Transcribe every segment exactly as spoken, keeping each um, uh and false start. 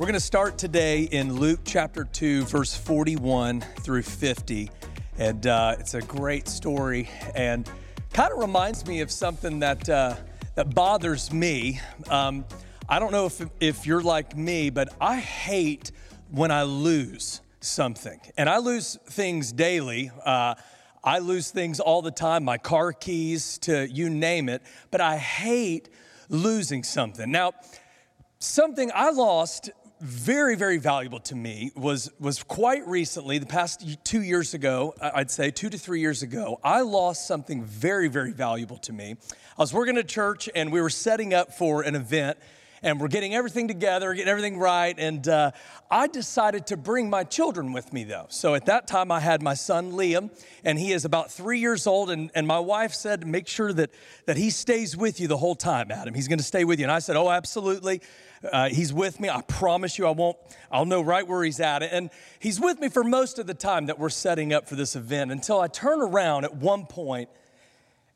We're going to start today in Luke chapter two, verse forty-one through fifty. And uh, it's a great story and kind of reminds me of something that uh, that bothers me. Um, I don't know if, if you're like me, but I hate when I lose something. And I lose things daily. Uh, I lose things all the time, my car keys to you name it, but I hate losing something. Now, something I lost very, very valuable to me was, was quite recently, the past two years ago, I'd say two to three years ago, I lost something very, very valuable to me. I was working at a church and we were setting up for an event and we're getting everything together, getting everything right. And uh, I decided to bring my children with me though. So at that time I had my son Liam and he is about three years old. And, and my wife said, make sure that, that he stays with you the whole time, Adam. He's gonna stay with you. And I said, oh, absolutely. Uh, he's with me. I promise you I won't, I'll know right where he's at. And he's with me for most of the time that we're setting up for this event until I turn around at one point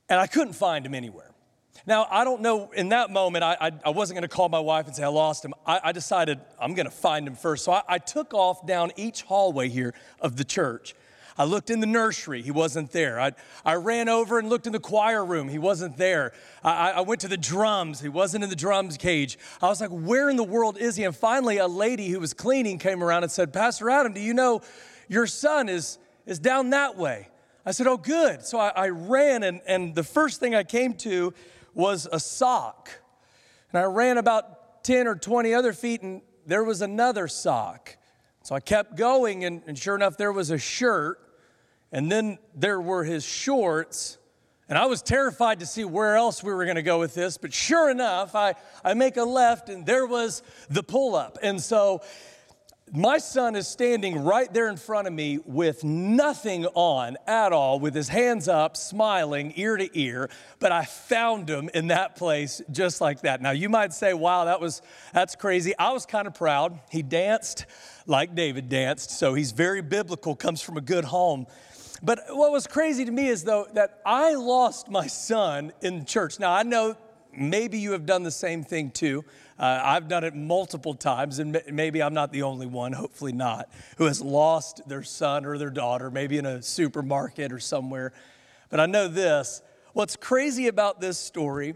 and I couldn't find him anywhere. Now, I don't know, in that moment, I, I, I wasn't going to call my wife and say I lost him. I, I decided I'm going to find him first. So I, I took off down each hallway here of the church. I looked in the nursery. He wasn't there. I, I ran over and looked in the choir room. He wasn't there. I, I went to the drums. He wasn't in the drums cage. I was like, where in the world is he? And finally, a lady who was cleaning came around and said, Pastor Adam, do you know your son is, is down that way? I said, oh, good. So I, I ran, and, and the first thing I came to was a sock. And I ran about ten or twenty other feet, and there was another sock. So I kept going, and, and sure enough, there was a shirt. And then there were his shorts, and I was terrified to see where else we were going to go with this. But sure enough, I, I make a left, and there was the pull-up. And so my son is standing right there in front of me with nothing on at all, with his hands up, smiling ear to ear. But I found him in that place just like that. Now, you might say, wow, that was that's crazy. I was kind of proud. He danced like David danced, so he's very biblical, comes from a good home. But what was crazy to me is, though, that I lost my son in church. Now, I know maybe you have done the same thing, too. Uh, I've done it multiple times, and maybe I'm not the only one, hopefully not, who has lost their son or their daughter, maybe in a supermarket or somewhere. But I know this. What's crazy about this story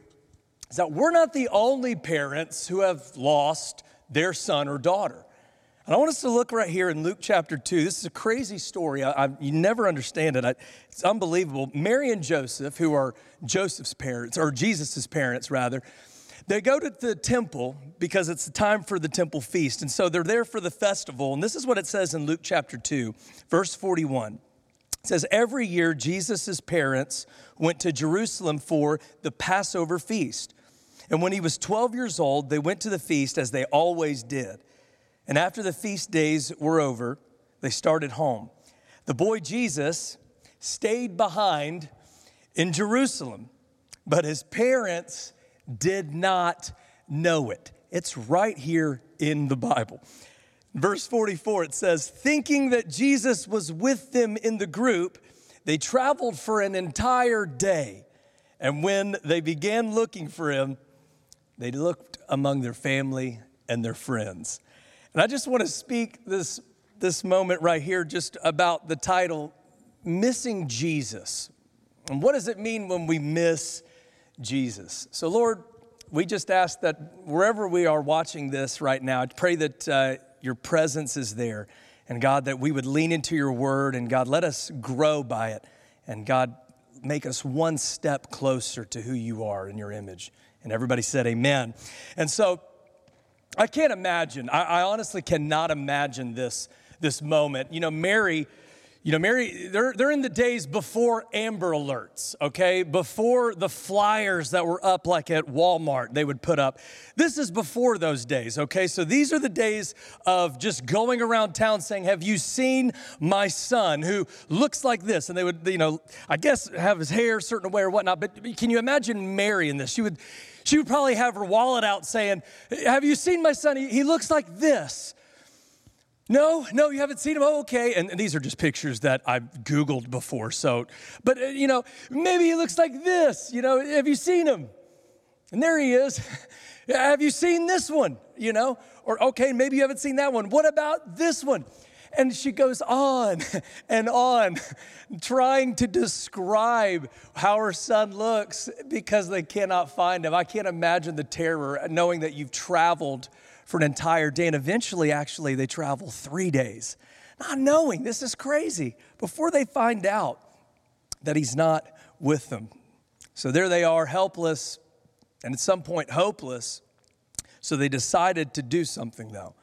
is that we're not the only parents who have lost their son or daughter. And I want us to look right here in Luke chapter two. This is a crazy story. I, I, you never understand it. I, it's unbelievable. Mary and Joseph, who are Joseph's parents, or Jesus' parents, rather, they go to the temple because it's the time for the temple feast. And so they're there for the festival. And this is what it says in Luke chapter two, verse forty-one. It says, every year Jesus' parents went to Jerusalem for the Passover feast. And when he was twelve years old, they went to the feast as they always did. And after the feast days were over, they started home. The boy Jesus stayed behind in Jerusalem, but his parents did not know it. It's right here in the Bible. Verse forty-four, it says, thinking that Jesus was with them in the group, they traveled for an entire day. And when they began looking for him, they looked among their family and their friends. And I just want to speak this, this moment right here just about the title, Missing Jesus. And what does it mean when we miss Jesus? So, Lord, we just ask that wherever we are watching this right now, I pray that uh, your presence is there. And, God, that we would lean into your word. And, God, let us grow by it. And, God, make us one step closer to who you are in your image. And everybody said amen. And so, I can't imagine. I, I honestly cannot imagine this, this moment. You know, Mary, you know, Mary, they're, they're in the days before Amber Alerts, okay? Before the flyers that were up like at Walmart they would put up. This is before those days, okay? So these are the days of just going around town saying, have you seen my son who looks like this? And they would, you know, I guess have his hair a certain way or whatnot. But can you imagine Mary in this? She would... She would probably have her wallet out saying, have you seen my son? He, he looks like this. No, no, you haven't seen him? Oh, okay. And, and these are just pictures that I've Googled before. So, but, you know, maybe he looks like this. You know, have you seen him? And there he is. Have you seen this one? You know, or okay, maybe you haven't seen that one. What about this one? And she goes on and on trying to describe how her son looks because they cannot find him. I can't imagine the terror knowing that you've traveled for an entire day. And eventually, actually, they travel three days. Not knowing, this is crazy, before they find out that he's not with them. So there they are, helpless, and at some point hopeless. So they decided to do something, though.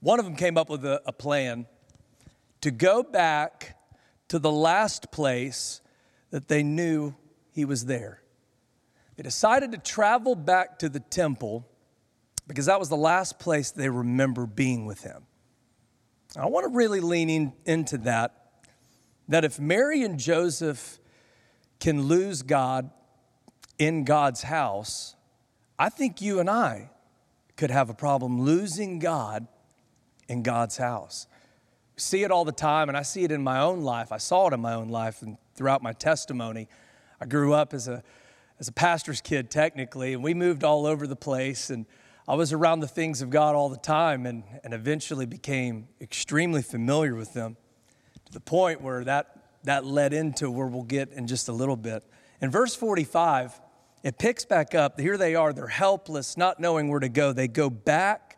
One of them came up with a, a plan to go back to the last place that they knew he was there. They decided to travel back to the temple because that was the last place they remember being with him. I want to really lean in, into that, that if Mary and Joseph can lose God in God's house, I think you and I could have a problem losing God in God's house. We see it all the time, and I see it in my own life. I saw it in my own life and throughout my testimony. I grew up as a as a pastor's kid, technically, and we moved all over the place, and I was around the things of God all the time and, and eventually became extremely familiar with them to the point where that, that led into where we'll get in just a little bit. In verse forty-five, it picks back up. Here they are. They're helpless, not knowing where to go. They go back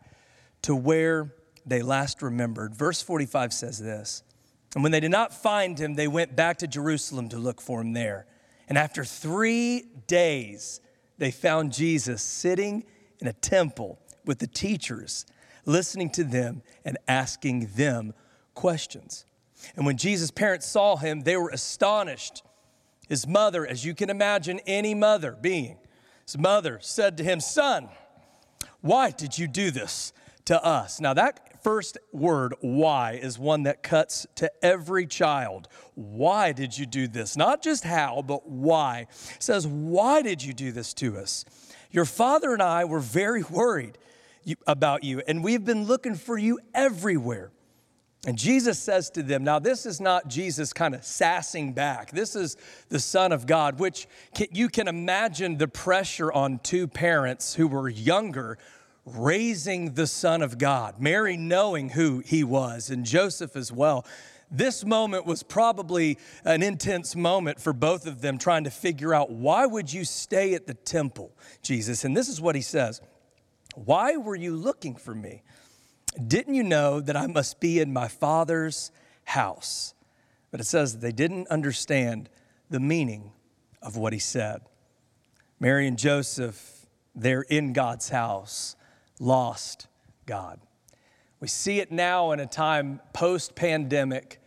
to where they last remembered. Verse forty-five says this, and when they did not find him, they went back to Jerusalem to look for him there. And after three days, they found Jesus sitting in a temple with the teachers, listening to them and asking them questions. And when Jesus' parents saw him, they were astonished. His mother, as you can imagine, any mother being, his mother said to him, "Son, why did you do this to us?" Now that first word, why, is one that cuts to every child. Why did you do this? Not just how, but why. It says, why did you do this to us? Your father and I were very worried about you, and we've been looking for you everywhere. And Jesus says to them, now this is not Jesus kind of sassing back. This is the Son of God, which you can imagine the pressure on two parents who were younger raising the Son of God, Mary knowing who he was, and Joseph as well. This moment was probably an intense moment for both of them trying to figure out, why would you stay at the temple, Jesus? And this is what he says, "Why were you looking for me? Didn't you know that I must be in my Father's house?" But it says they didn't understand the meaning of what he said. Mary and Joseph, they're in God's house, lost God. We see it now in a time post-pandemic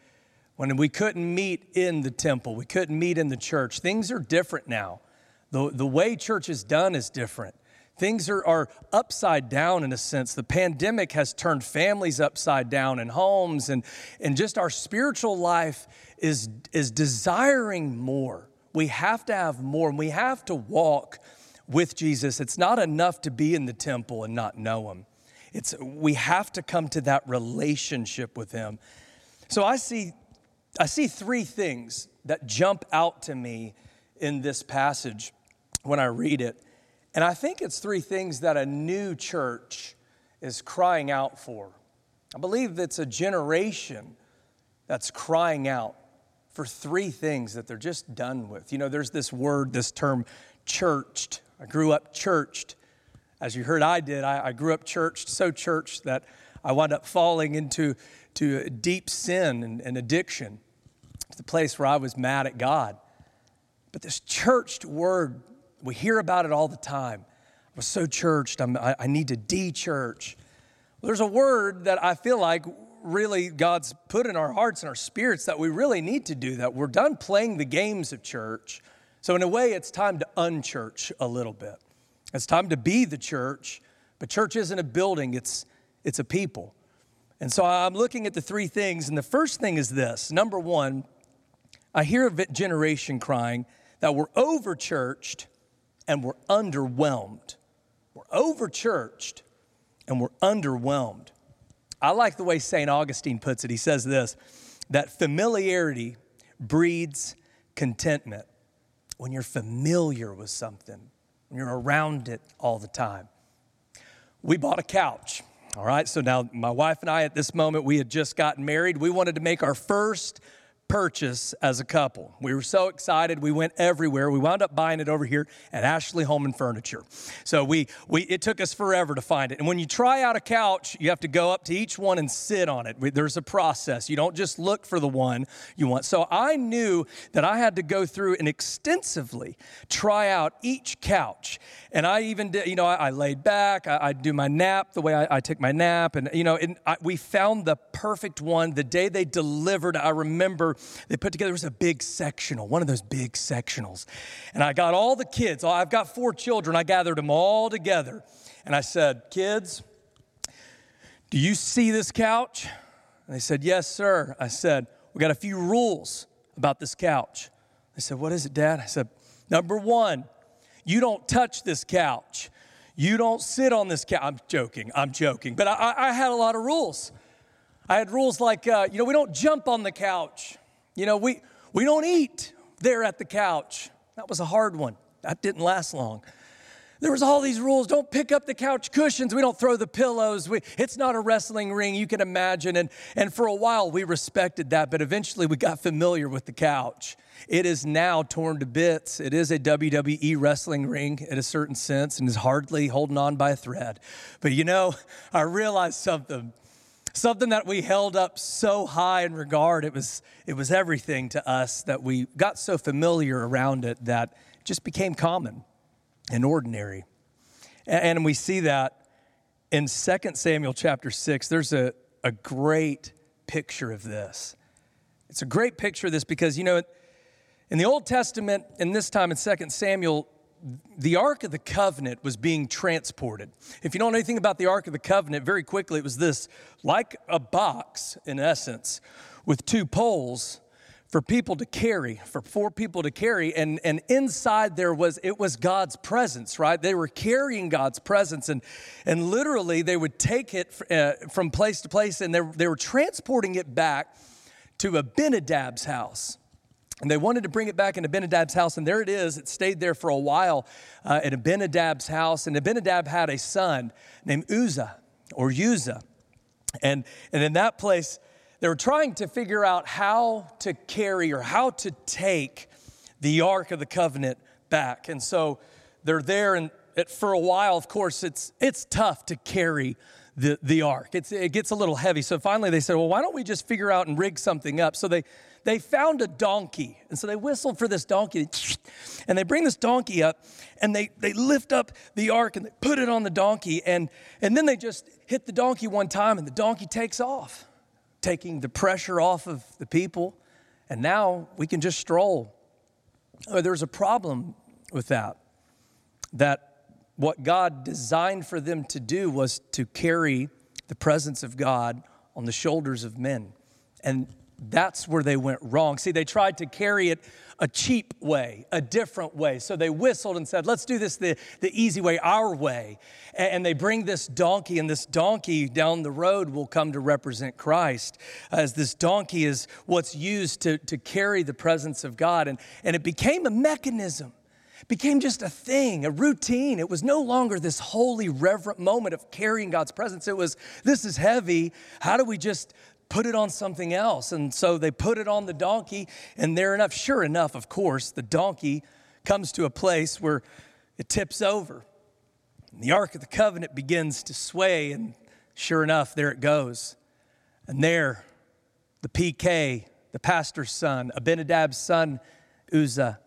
when we couldn't meet in the temple. We couldn't meet in the church. Things are different now. The, the way church is done is different. Things are, are upside down in a sense. The pandemic has turned families upside down and homes, and, and just our spiritual life is, is desiring more. We have to have more, and we have to walk with Jesus. It's not enough to be in the temple and not know him. It's, we have to come to that relationship with him. So I see, I see three things that jump out to me in this passage when I read it. And I think it's three things that a new church is crying out for. I believe it's a generation that's crying out for three things that they're just done with. You know, there's this word, this term, churched. I grew up churched. As you heard, I did. I, I grew up churched, so churched that I wound up falling into to deep sin and, and addiction. It's the place where I was mad at God. But this churched word, we hear about it all the time. I was so churched. I'm, I, I need to de-church. Well, there's a word that I feel like really God's put in our hearts and our spirits that we really need to do that. We're done playing the games of church. So in a way, it's time to unchurch a little bit. It's time to be the church, but church isn't a building, it's it's a people. And so I'm looking at the three things, and the first thing is this. Number one, I hear a generation crying that we're over-churched and we're underwhelmed. We're over-churched and we're underwhelmed. I like the way Saint Augustine puts it. He says this, that familiarity breeds contentment. When you're familiar with something, and you're around it all the time. We bought a couch. All right, so now my wife and I, at this moment, we had just gotten married. We wanted to make our first purchase as a couple. We were so excited. We went everywhere. We wound up buying it over here at Ashley Home and Furniture. So we we it took us forever to find it. And when you try out a couch, you have to go up to each one and sit on it. There's a process. You don't just look for the one you want. So I knew that I had to go through and extensively try out each couch. And I even did, you know, I, I laid back. I, I do my nap the way I, I took my nap. And, you know, and I, we found the perfect one. The day they delivered, I remember they put together, it was a big sectional, one of those big sectionals. And I got all the kids, I've got four children, I gathered them all together. And I said, kids, do you see this couch? And they said, yes, sir. I said, we got a few rules about this couch. They said, what is it, Dad? I said, number one, you don't touch this couch. You don't sit on this couch. I'm joking, I'm joking. But I, I had a lot of rules. I had rules like, uh, you know, we don't jump on the couch. You know, we, we don't eat there at the couch. That was a hard one. That didn't last long. There was all these rules. Don't pick up the couch cushions. We don't throw the pillows. We, it's not a wrestling ring, you can imagine. And, and for a while, we respected that, but eventually we got familiar with the couch. It is now torn to bits. It is a W W E wrestling ring in a certain sense and is hardly holding on by a thread. But, you know, I realized something. Something that we held up so high in regard, it was it was everything to us, that we got so familiar around it that it just became common and ordinary. And we see that in Second Samuel chapter six. There's a, a great picture of this. It's a great picture of this because, you know, in the Old Testament, and this time in Second Samuel, the Ark of the Covenant was being transported. If you don't know anything about the Ark of the Covenant, very quickly, it was this, like a box, in essence, with two poles for people to carry, for four people to carry. And, and inside there was, it was God's presence, right? They were carrying God's presence. And, and literally, they would take it uh, from place to place, and they, they were transporting it back to Abinadab's house. And they wanted to bring it back into Abinadab's house, and there it is. It stayed there for a while uh, at Abinadab's house. And Abinadab had a son named Uzzah, or Uzzah. And, and in that place, they were trying to figure out how to carry or how to take the Ark of the Covenant back. And so they're there, and it, for a while, of course, it's it's tough to carry the, the Ark. It's, it gets a little heavy. So finally they said, well, why don't we just figure out and rig something up? So they... They found a donkey, and so they whistled for this donkey, and they bring this donkey up, and they, they lift up the ark, and they put it on the donkey, and, and then they just hit the donkey one time, and the donkey takes off, taking the pressure off of the people, and now we can just stroll. There's a problem with that, that what God designed for them to do was to carry the presence of God on the shoulders of men, and that's where they went wrong. See, they tried to carry it a cheap way, a different way. So they whistled and said, let's do this the, the easy way, our way. And they bring this donkey, and this donkey down the road will come to represent Christ, as this donkey is what's used to, to carry the presence of God. And, and it became a mechanism. Became just a thing, a routine. It was no longer this holy, reverent moment of carrying God's presence. It was, this is heavy. How do we just put it on something else? And so they put it on the donkey, and there enough, sure enough, of course, the donkey comes to a place where it tips over. And the Ark of the Covenant begins to sway, and sure enough, there it goes. And there, the P K, the pastor's son, Abinadab's son, Uzzah,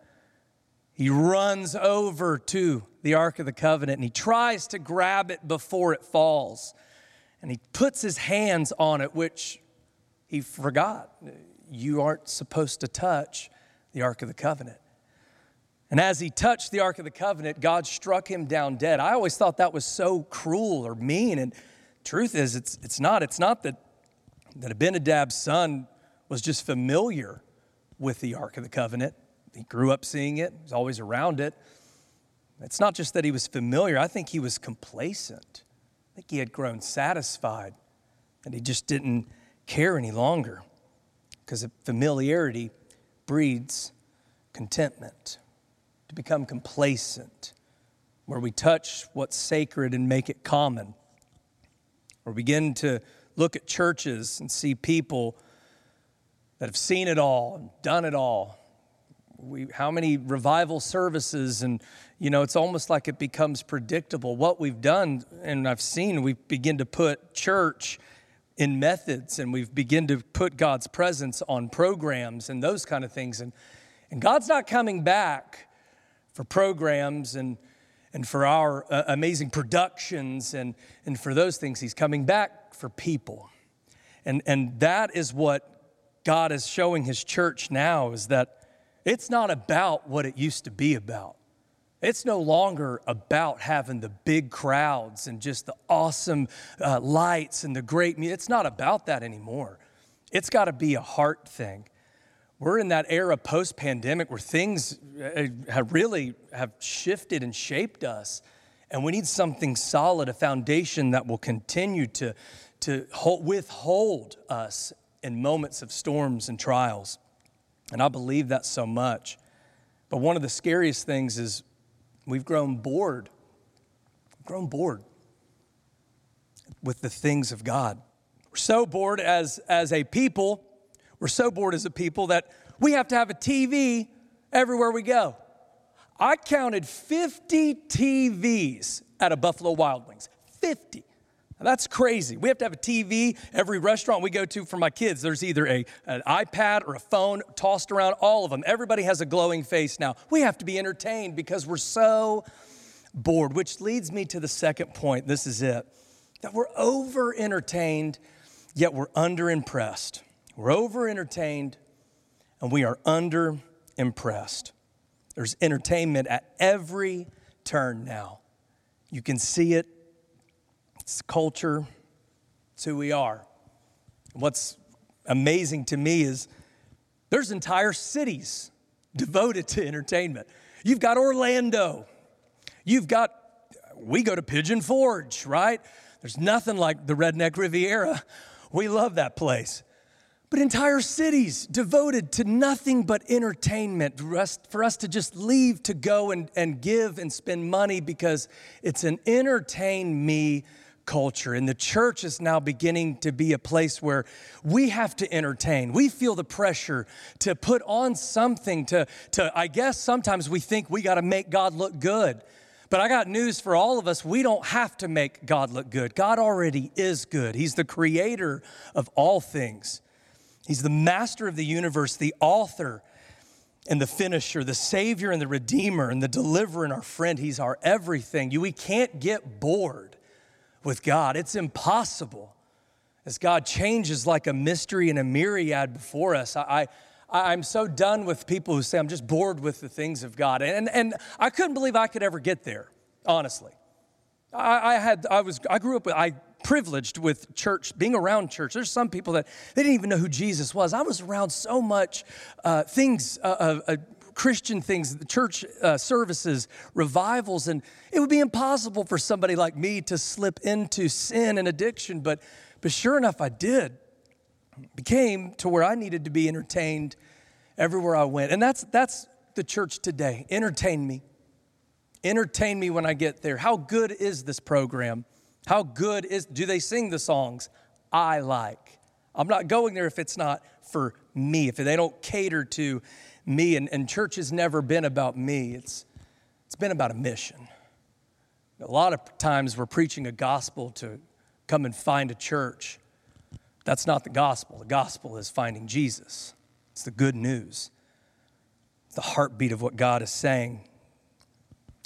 he runs over to the Ark of the Covenant, and he tries to grab it before it falls. And he puts his hands on it, which he forgot. You aren't supposed to touch the Ark of the Covenant. And as he touched the Ark of the Covenant, God struck him down dead. I always thought that was so cruel or mean. And truth is, it's it's not. It's not that, that Abinadab's son was just familiar with the Ark of the Covenant. He grew up seeing it. He was always around it. It's not just that he was familiar. I think he was complacent. I think he had grown satisfied, and he just didn't care any longer, because familiarity breeds contentment. To become complacent, where we touch what's sacred and make it common, or begin to look at churches and see people that have seen it all and done it all. We, how many revival services, and, you know, it's almost like it becomes predictable. What we've done, and I've seen, we begin to put church in methods, and we've begin to put God's presence on programs and those kind of things. And, and God's not coming back for programs and, and for our uh, amazing productions and, and for those things. He's coming back for people. And, and that is what God is showing his church now, is that it's not about what it used to be about. It's no longer about having the big crowds and just the awesome uh, lights and the great music. It's not about that anymore. It's got to be a heart thing. We're in that era post-pandemic where things have really have shifted and shaped us, and we need something solid, a foundation that will continue to, to hold, withhold us in moments of storms and trials. And I believe that so much. But one of the scariest things is we've grown bored. We've grown bored with the things of God. We're so bored as, as a people. We're so bored as a people that we have to have a T V everywhere we go. I counted fifty T Vs at a Buffalo Wild Wings. fifty. Now, that's crazy. We have to have a T V. Every restaurant we go to for my kids, there's either a, an iPad or a phone tossed around, all of them. Everybody has a glowing face now. We have to be entertained because we're so bored, which leads me to the second point. This is it, that we're over-entertained, yet we're under-impressed. We're over-entertained, and we are under-impressed. There's entertainment at every turn now. You can see it. It's culture, it's who we are. What's amazing to me is there's entire cities devoted to entertainment. You've got Orlando. You've got, we go to Pigeon Forge, right? There's nothing like the Redneck Riviera. We love that place. But entire cities devoted to nothing but entertainment, for us, for us to just leave to go and, and give and spend money because it's an entertain me culture. And the church is now beginning to be a place where we have to entertain. We feel the pressure to put on something to, to I guess sometimes we think we got to make God look good. But I got news for all of us. We don't have to make God look good. God already is good. He's the creator of all things. He's the master of the universe, the author and the finisher, the savior and the redeemer and the deliverer and our friend. He's our everything. You, we can't get bored with God. It's impossible. As God changes like a mystery and a myriad before us, I, I, I'm so done with people who say, I'm just bored with the things of God. And, and I couldn't believe I could ever get there, honestly. I, I had, I was, I grew up with, I privileged with church, being around church. There's some people that they didn't even know who Jesus was. I was around so much uh, things, uh, uh, Christian things, church uh, services, revivals, and it would be impossible for somebody like me to slip into sin and addiction, but, but sure enough, I did. It became to where I needed to be entertained everywhere I went. And that's that's the church today. Entertain me. Entertain me when I get there. How good is this program? How good is, do they sing the songs I like? I'm not going there if it's not for me, if they don't cater to me. And, and church has never been about me. It's it's been about a mission. A lot of times we're preaching a gospel to come and find a church. That's not the gospel. The gospel is finding Jesus. It's the good news. It's the heartbeat of what God is saying.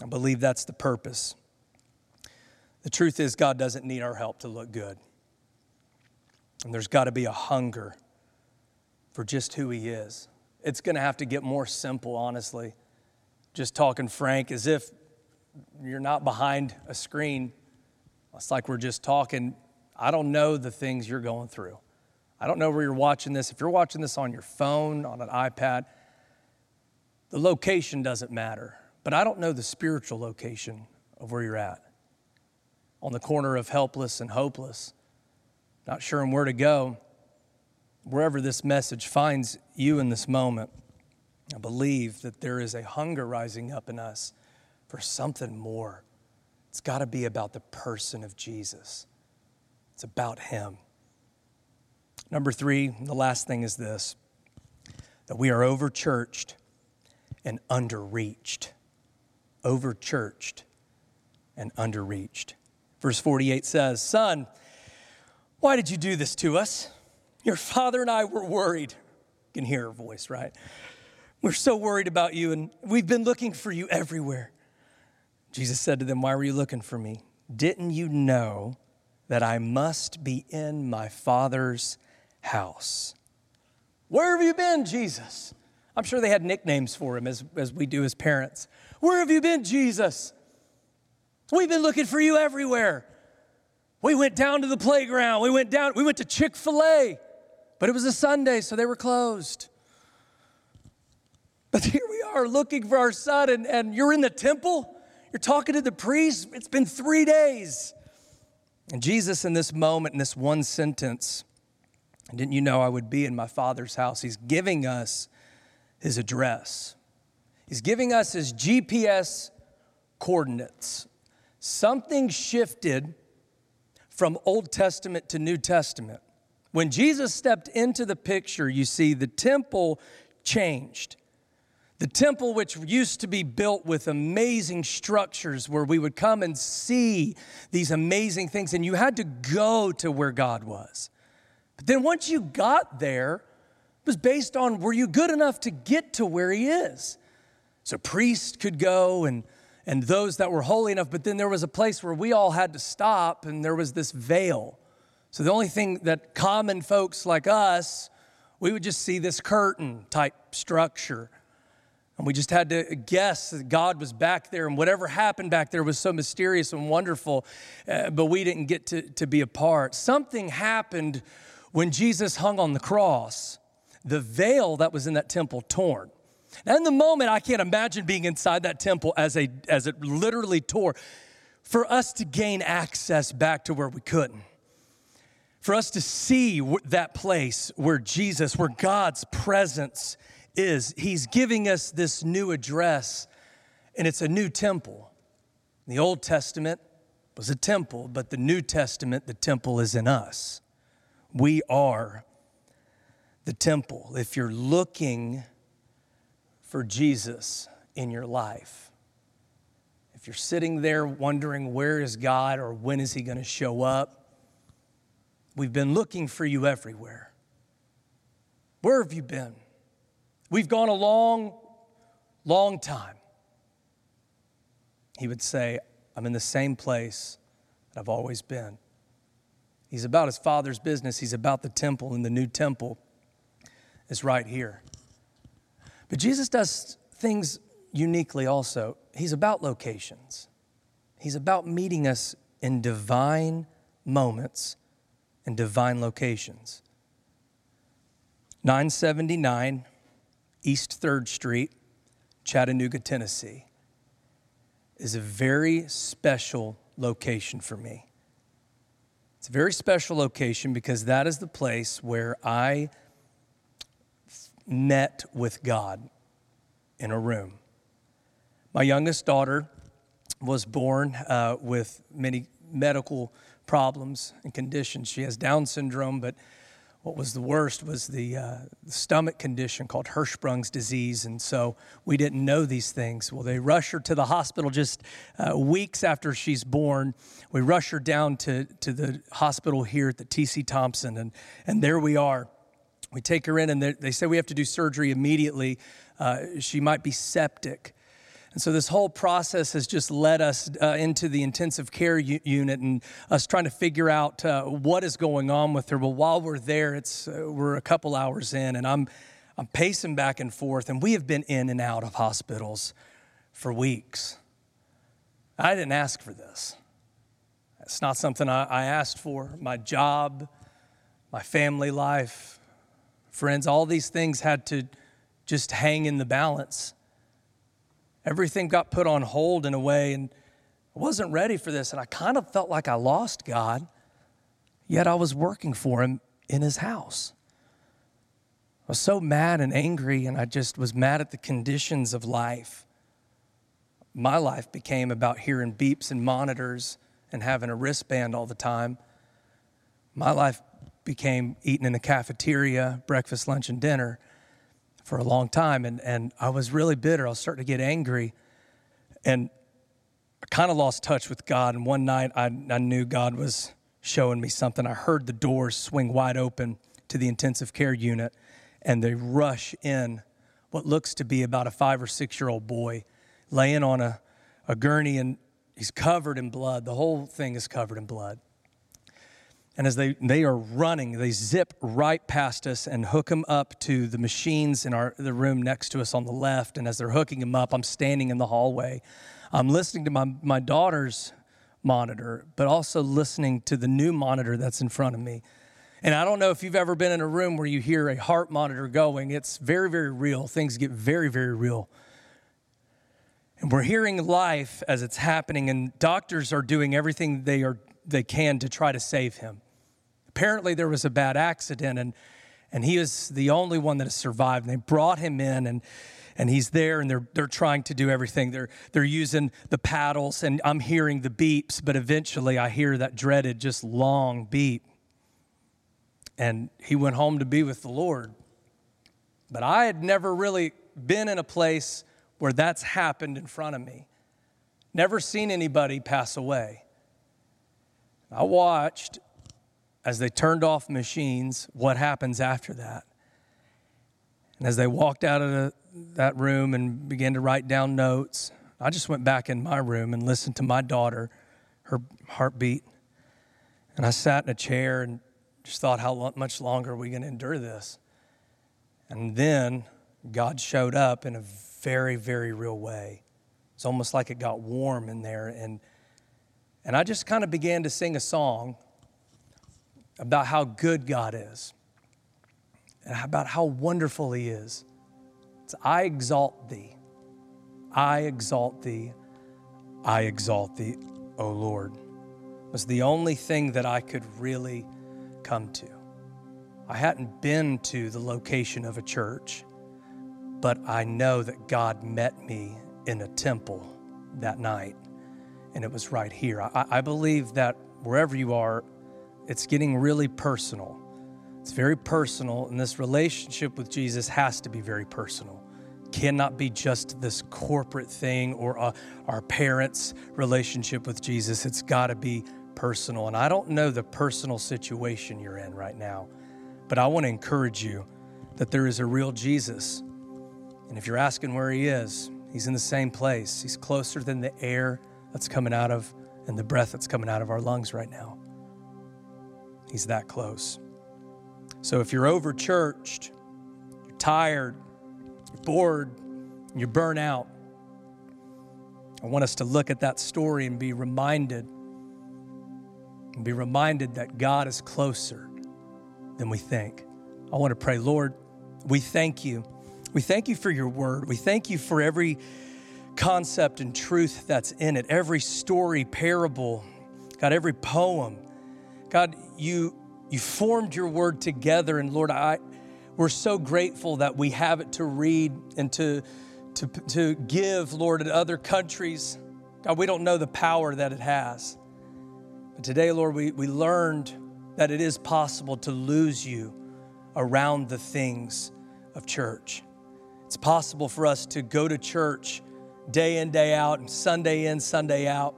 I believe that's the purpose. The truth is, God doesn't need our help to look good. And there's got to be a hunger for just who he is. It's going to have to get more simple, honestly. Just talking frank, as if you're not behind a screen. It's like we're just talking. I don't know the things you're going through. I don't know where you're watching this. If you're watching this on your phone, on an iPad, the location doesn't matter. But I don't know the spiritual location of where you're at. On the corner of helpless and hopeless, not sure where to go, wherever this message finds you in this moment, I believe that there is a hunger rising up in us for something more, It's got to be about the person of Jesus. It's about him. Number three, the last thing is this, that we are over-churched and under-reached. Over-churched and under-reached. Verse forty-eight says, "Son, why did you do this to us? Your father and I were worried." You can hear her voice, right? "We're so worried about you, and we've been looking for you everywhere." Jesus said to them, "Why were you looking for me? Didn't you know that I must be in my Father's house?" Where have you been, Jesus? I'm sure they had nicknames for him, as, as we do as parents. Where have you been, Jesus? We've been looking for you everywhere. We went down to the playground. We went down, we went to Chick-fil-A, but it was a Sunday, so they were closed. But here we are looking for our son, and, and you're in the temple. You're talking to the priest. It's been three days. And Jesus, in this moment, in this one sentence, "Didn't you know I would be in my Father's house?" He's giving us his address. He's giving us his G P S coordinates. Something shifted from Old Testament to New Testament. When Jesus stepped into the picture, you see, the temple changed. The temple, which used to be built with amazing structures where we would come and see these amazing things, and you had to go to where God was. But then once you got there, it was based on, were you good enough to get to where he is? So priests could go and, and those that were holy enough, but then there was a place where we all had to stop, and there was this veil. So the only thing that common folks like us, we would just see this curtain type structure. And we just had to guess that God was back there, and whatever happened back there was so mysterious and wonderful, uh, but we didn't get to, to be a part. Something happened when Jesus hung on the cross. The veil that was in that temple torn. Now, in the moment, I can't imagine being inside that temple as a as it literally tore. For us to gain access back to where we couldn't. For us to see that place where Jesus, where God's presence is. He's giving us this new address, and it's a new temple. The Old Testament was a temple, but the New Testament, the temple is in us. We are the temple. If you're looking for Jesus in your life, if you're sitting there wondering, where is God, or when is he going to show up? We've been looking for you everywhere. Where have you been? We've gone a long, long time. He would say, I'm in the same place that I've always been. He's about his Father's business. He's about the temple, and the new temple is right here. But Jesus does things uniquely also. He's about locations. He's about meeting us in divine moments and divine locations. nine seventy-nine East third Street, Chattanooga, Tennessee, is a very special location for me. It's a very special location because that is the place where I met with God in a room. My youngest daughter was born uh, with many medical problems and conditions. She has Down syndrome, but what was the worst was the uh, stomach condition called Hirschsprung's disease, and so we didn't know these things. Well, they rush her to the hospital just uh, weeks after she's born. We rush her down to, to the hospital here at the T C Thompson, and, and there we are. We take her in, and they, they say we have to do surgery immediately. Uh, she might be septic. And so this whole process has just led us uh, into the intensive care u- unit and us trying to figure out uh, what is going on with her. But while we're there, it's uh, we're a couple hours in, and I'm I'm pacing back and forth, and we have been in and out of hospitals for weeks. I didn't ask for this. It's not something I, I asked for. My job, my family life, friends, all these things had to just hang in the balance. Everything got put on hold in a way, and I wasn't ready for this, and I kind of felt like I lost God, yet I was working for him in his house. I was so mad and angry, and I just was mad at the conditions of life. my life became about hearing beeps and monitors and having a wristband all the time. My life became eating in the cafeteria, breakfast, lunch, and dinner for a long time. And, and I was really bitter. I was starting to get angry. And I kind of lost touch with God. And one night I, I knew God was showing me something. I heard the doors swing wide open to the intensive care unit, and they rush in what looks to be about a five or six-year-old boy laying on a, a gurney, and he's covered in blood. The whole thing is covered in blood. And as they, they are running, they zip right past us and hook him up to the machines in our the room next to us on the left. And as they're hooking him up, I'm standing in the hallway. I'm listening to my, my daughter's monitor, but also listening to the new monitor that's in front of me. And I don't know if you've ever been in a room where you hear a heart monitor going. It's very, very real. Things get very, very real. And we're hearing life as it's happening, and doctors are doing everything they are they can to try to save him. Apparently there was a bad accident, and and he is the only one that has survived. And they brought him in, and and he's there, and they're they're trying to do everything. They're they're using the paddles, and I'm hearing the beeps, but eventually I hear that dreaded just long beep. And he went home to be with the Lord. But I had never really been in a place where that's happened in front of me. Never seen anybody pass away. I watched as they turned off machines what happens after that. And as they walked out of the, that room and began to write down notes, I just went back in my room and listened to my daughter, her heartbeat. And I sat in a chair and just thought, how much longer are we going to endure this? And then God showed up in a very, very real way. It's almost like it got warm in there. And and I just kind of began to sing a song about how good God is and about how wonderful he is. It's, I exalt thee. I exalt thee. I exalt thee, O Lord. It was the only thing that I could really come to. I hadn't been to the location of a church, but I know that God met me in a temple that night, and it was right here. I, I believe that wherever you are, it's getting really personal. It's very personal, and this relationship with Jesus has to be very personal. It cannot be just this corporate thing or a, our parents' relationship with Jesus. It's got to be personal. And I don't know the personal situation you're in right now, but I want to encourage you that there is a real Jesus. And if you're asking where he is, he's in the same place. He's closer than the air that's coming out of and the breath that's coming out of our lungs right now. He's that close. So if you're overchurched, you're tired, you're bored, you're burnt out, I want us to look at that story and be reminded and be reminded that God is closer than we think. I want to pray. Lord, we thank you. We thank you for your word. We thank you for every concept and truth that's in it, every story, parable, God, every poem. God, you you formed your word together, and Lord, I we're so grateful that we have it to read and to, to, to give, Lord, to other countries. God, we don't know the power that it has. But today, Lord, we, we learned that it is possible to lose you around the things of church. It's possible for us to go to church day in, day out, and Sunday in, Sunday out,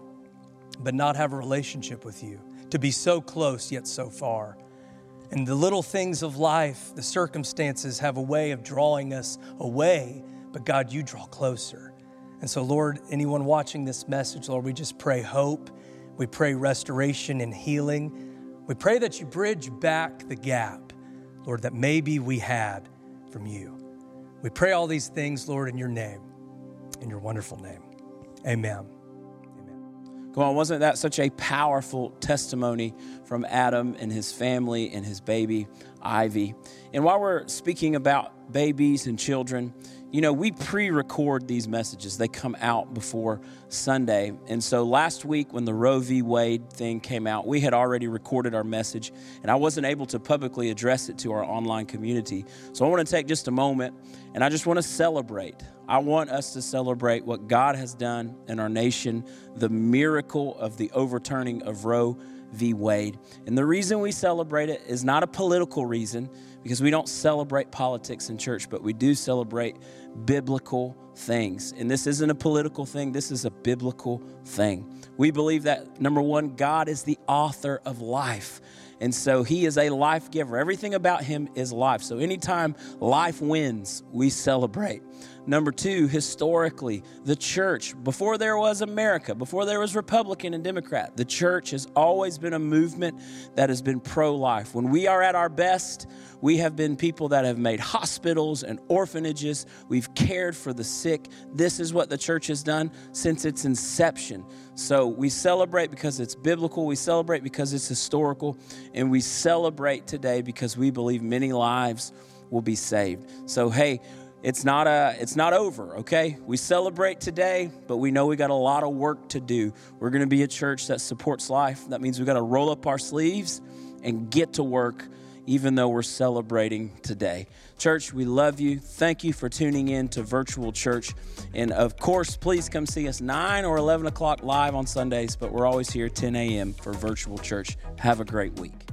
but not have a relationship with you, to be so close yet so far. And the little things of life, the circumstances have a way of drawing us away, but God, you draw closer. And so, Lord, anyone watching this message, Lord, we just pray hope. We pray restoration and healing. We pray that you bridge back the gap, Lord, that maybe we had from you. We pray all these things, Lord, in your name, in your wonderful name. Amen. Amen. Come on, wasn't that such a powerful testimony from Adam and his family and his baby? Ivy. And while we're speaking about babies and children, you know, we pre-record these messages. They come out before Sunday. And so last week when the Roe v. Wade thing came out, we had already recorded our message, and I wasn't able to publicly address it to our online community. So I want to take just a moment, and I just want to celebrate. I want us to celebrate what God has done in our nation, the miracle of the overturning of Roe v. Wade. And the reason we celebrate it is not a political reason, because we don't celebrate politics in church, but we do celebrate biblical things. And this isn't a political thing. This is a biblical thing. We believe that, number one, God is the author of life. And so he is a life giver. Everything about him is life. So anytime life wins, we celebrate. Number two, historically, the church, before there was America, before there was Republican and Democrat, the church has always been a movement that has been pro-life. When we are at our best, we have been people that have made hospitals and orphanages. We've cared for the sick. This is what the church has done since its inception. So we celebrate because it's biblical. We celebrate because it's historical. And we celebrate today because we believe many lives will be saved. So, hey, It's not a, it's not over, okay? We celebrate today, but we know we got a lot of work to do. We're gonna be a church that supports life. That means we gotta roll up our sleeves and get to work, even though we're celebrating today. Church, we love you. Thank you for tuning in to Virtual Church. And of course, please come see us nine or eleven o'clock live on Sundays, but we're always here ten a.m. for Virtual Church. Have a great week.